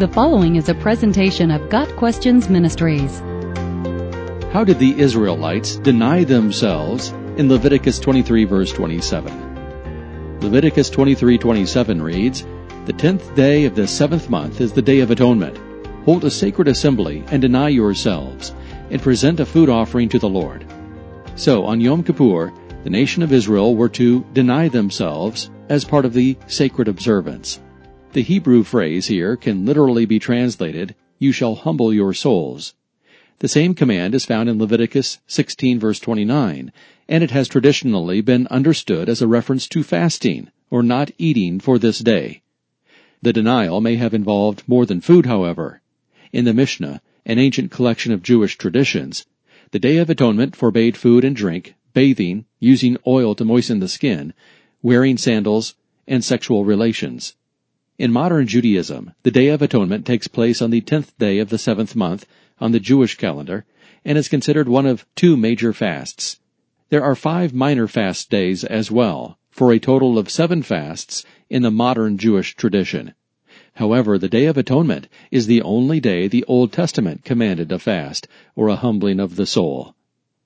The following is a presentation of Got Questions Ministries. How did the Israelites deny themselves in Leviticus 23 verse 27? Leviticus 23:27 reads, "The 10th day of the 7th month is the Day of Atonement. Hold a sacred assembly and deny yourselves, and present a food offering to the Lord." So on Yom Kippur, the nation of Israel were to deny themselves as part of the sacred observance. The Hebrew phrase here can literally be translated, "You shall humble your souls." The same command is found in Leviticus 16 verse 29, and it has traditionally been understood as a reference to fasting, or not eating for this day. The denial may have involved more than food, however. In the Mishnah, an ancient collection of Jewish traditions, the Day of Atonement forbade food and drink, bathing, using oil to moisten the skin, wearing sandals, and sexual relations. In modern Judaism, the Day of Atonement takes place on the 10th day of the 7th month on the Jewish calendar and is considered one of two major fasts. There are 5 minor fast days as well, for a total of 7 fasts in the modern Jewish tradition. However, the Day of Atonement is the only day the Old Testament commanded a fast, or a humbling of the soul.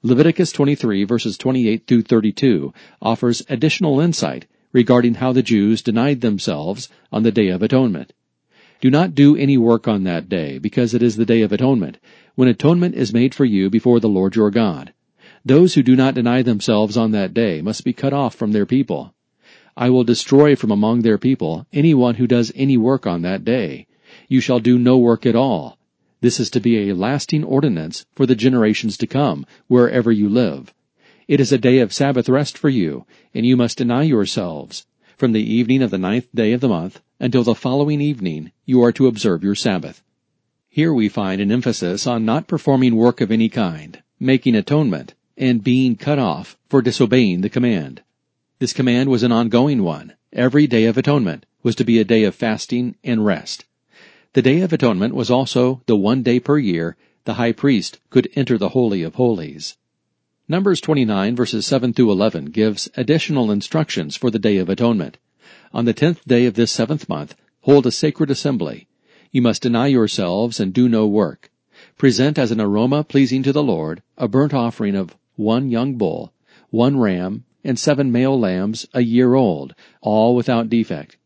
Leviticus 23 verses 28 through 32 offers additional insight regarding how the Jews denied themselves on the Day of Atonement. "Do not do any work on that day, because it is the Day of Atonement, when atonement is made for you before the Lord your God. Those who do not deny themselves on that day must be cut off from their people. I will destroy from among their people anyone who does any work on that day. You shall do no work at all. This is to be a lasting ordinance for the generations to come, wherever you live. It is a day of Sabbath rest for you, and you must deny yourselves. From the evening of the 9th day of the month until the following evening, you are to observe your Sabbath." Here we find an emphasis on not performing work of any kind, making atonement, and being cut off for disobeying the command. This command was an ongoing one. Every Day of Atonement was to be a day of fasting and rest. The Day of Atonement was also the one day per year the high priest could enter the Holy of Holies. Numbers 29 verses 7 through 11 gives additional instructions for the Day of Atonement. "On the 10th day of this 7th month, hold a sacred assembly. You must deny yourselves and do no work. Present as an aroma pleasing to the Lord a burnt offering of 1 young bull, 1 ram, and 7 male lambs a year old, all without defect.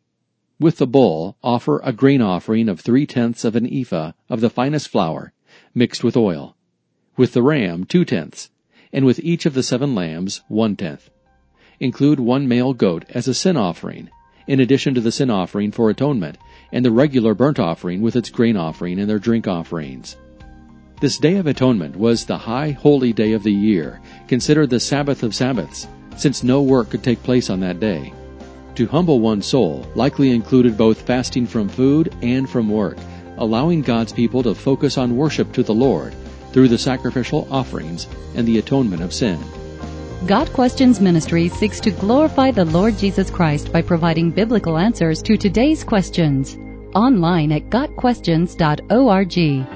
With the bull, offer a grain offering of 3/10 of an ephah of the finest flour, mixed with oil. With the ram, 2/10. And with each of the 7 lambs, 1/10. Include 1 male goat as a sin offering, in addition to the sin offering for atonement, and the regular burnt offering with its grain offering and their drink offerings." This Day of Atonement was the high holy day of the year, considered the Sabbath of Sabbaths, since no work could take place on that day. To humble one's soul likely included both fasting from food and from work, allowing God's people to focus on worship to the Lord, through the sacrificial offerings and the atonement of sin. God Questions Ministry seeks to glorify the Lord Jesus Christ by providing biblical answers to today's questions. Online at gotquestions.org.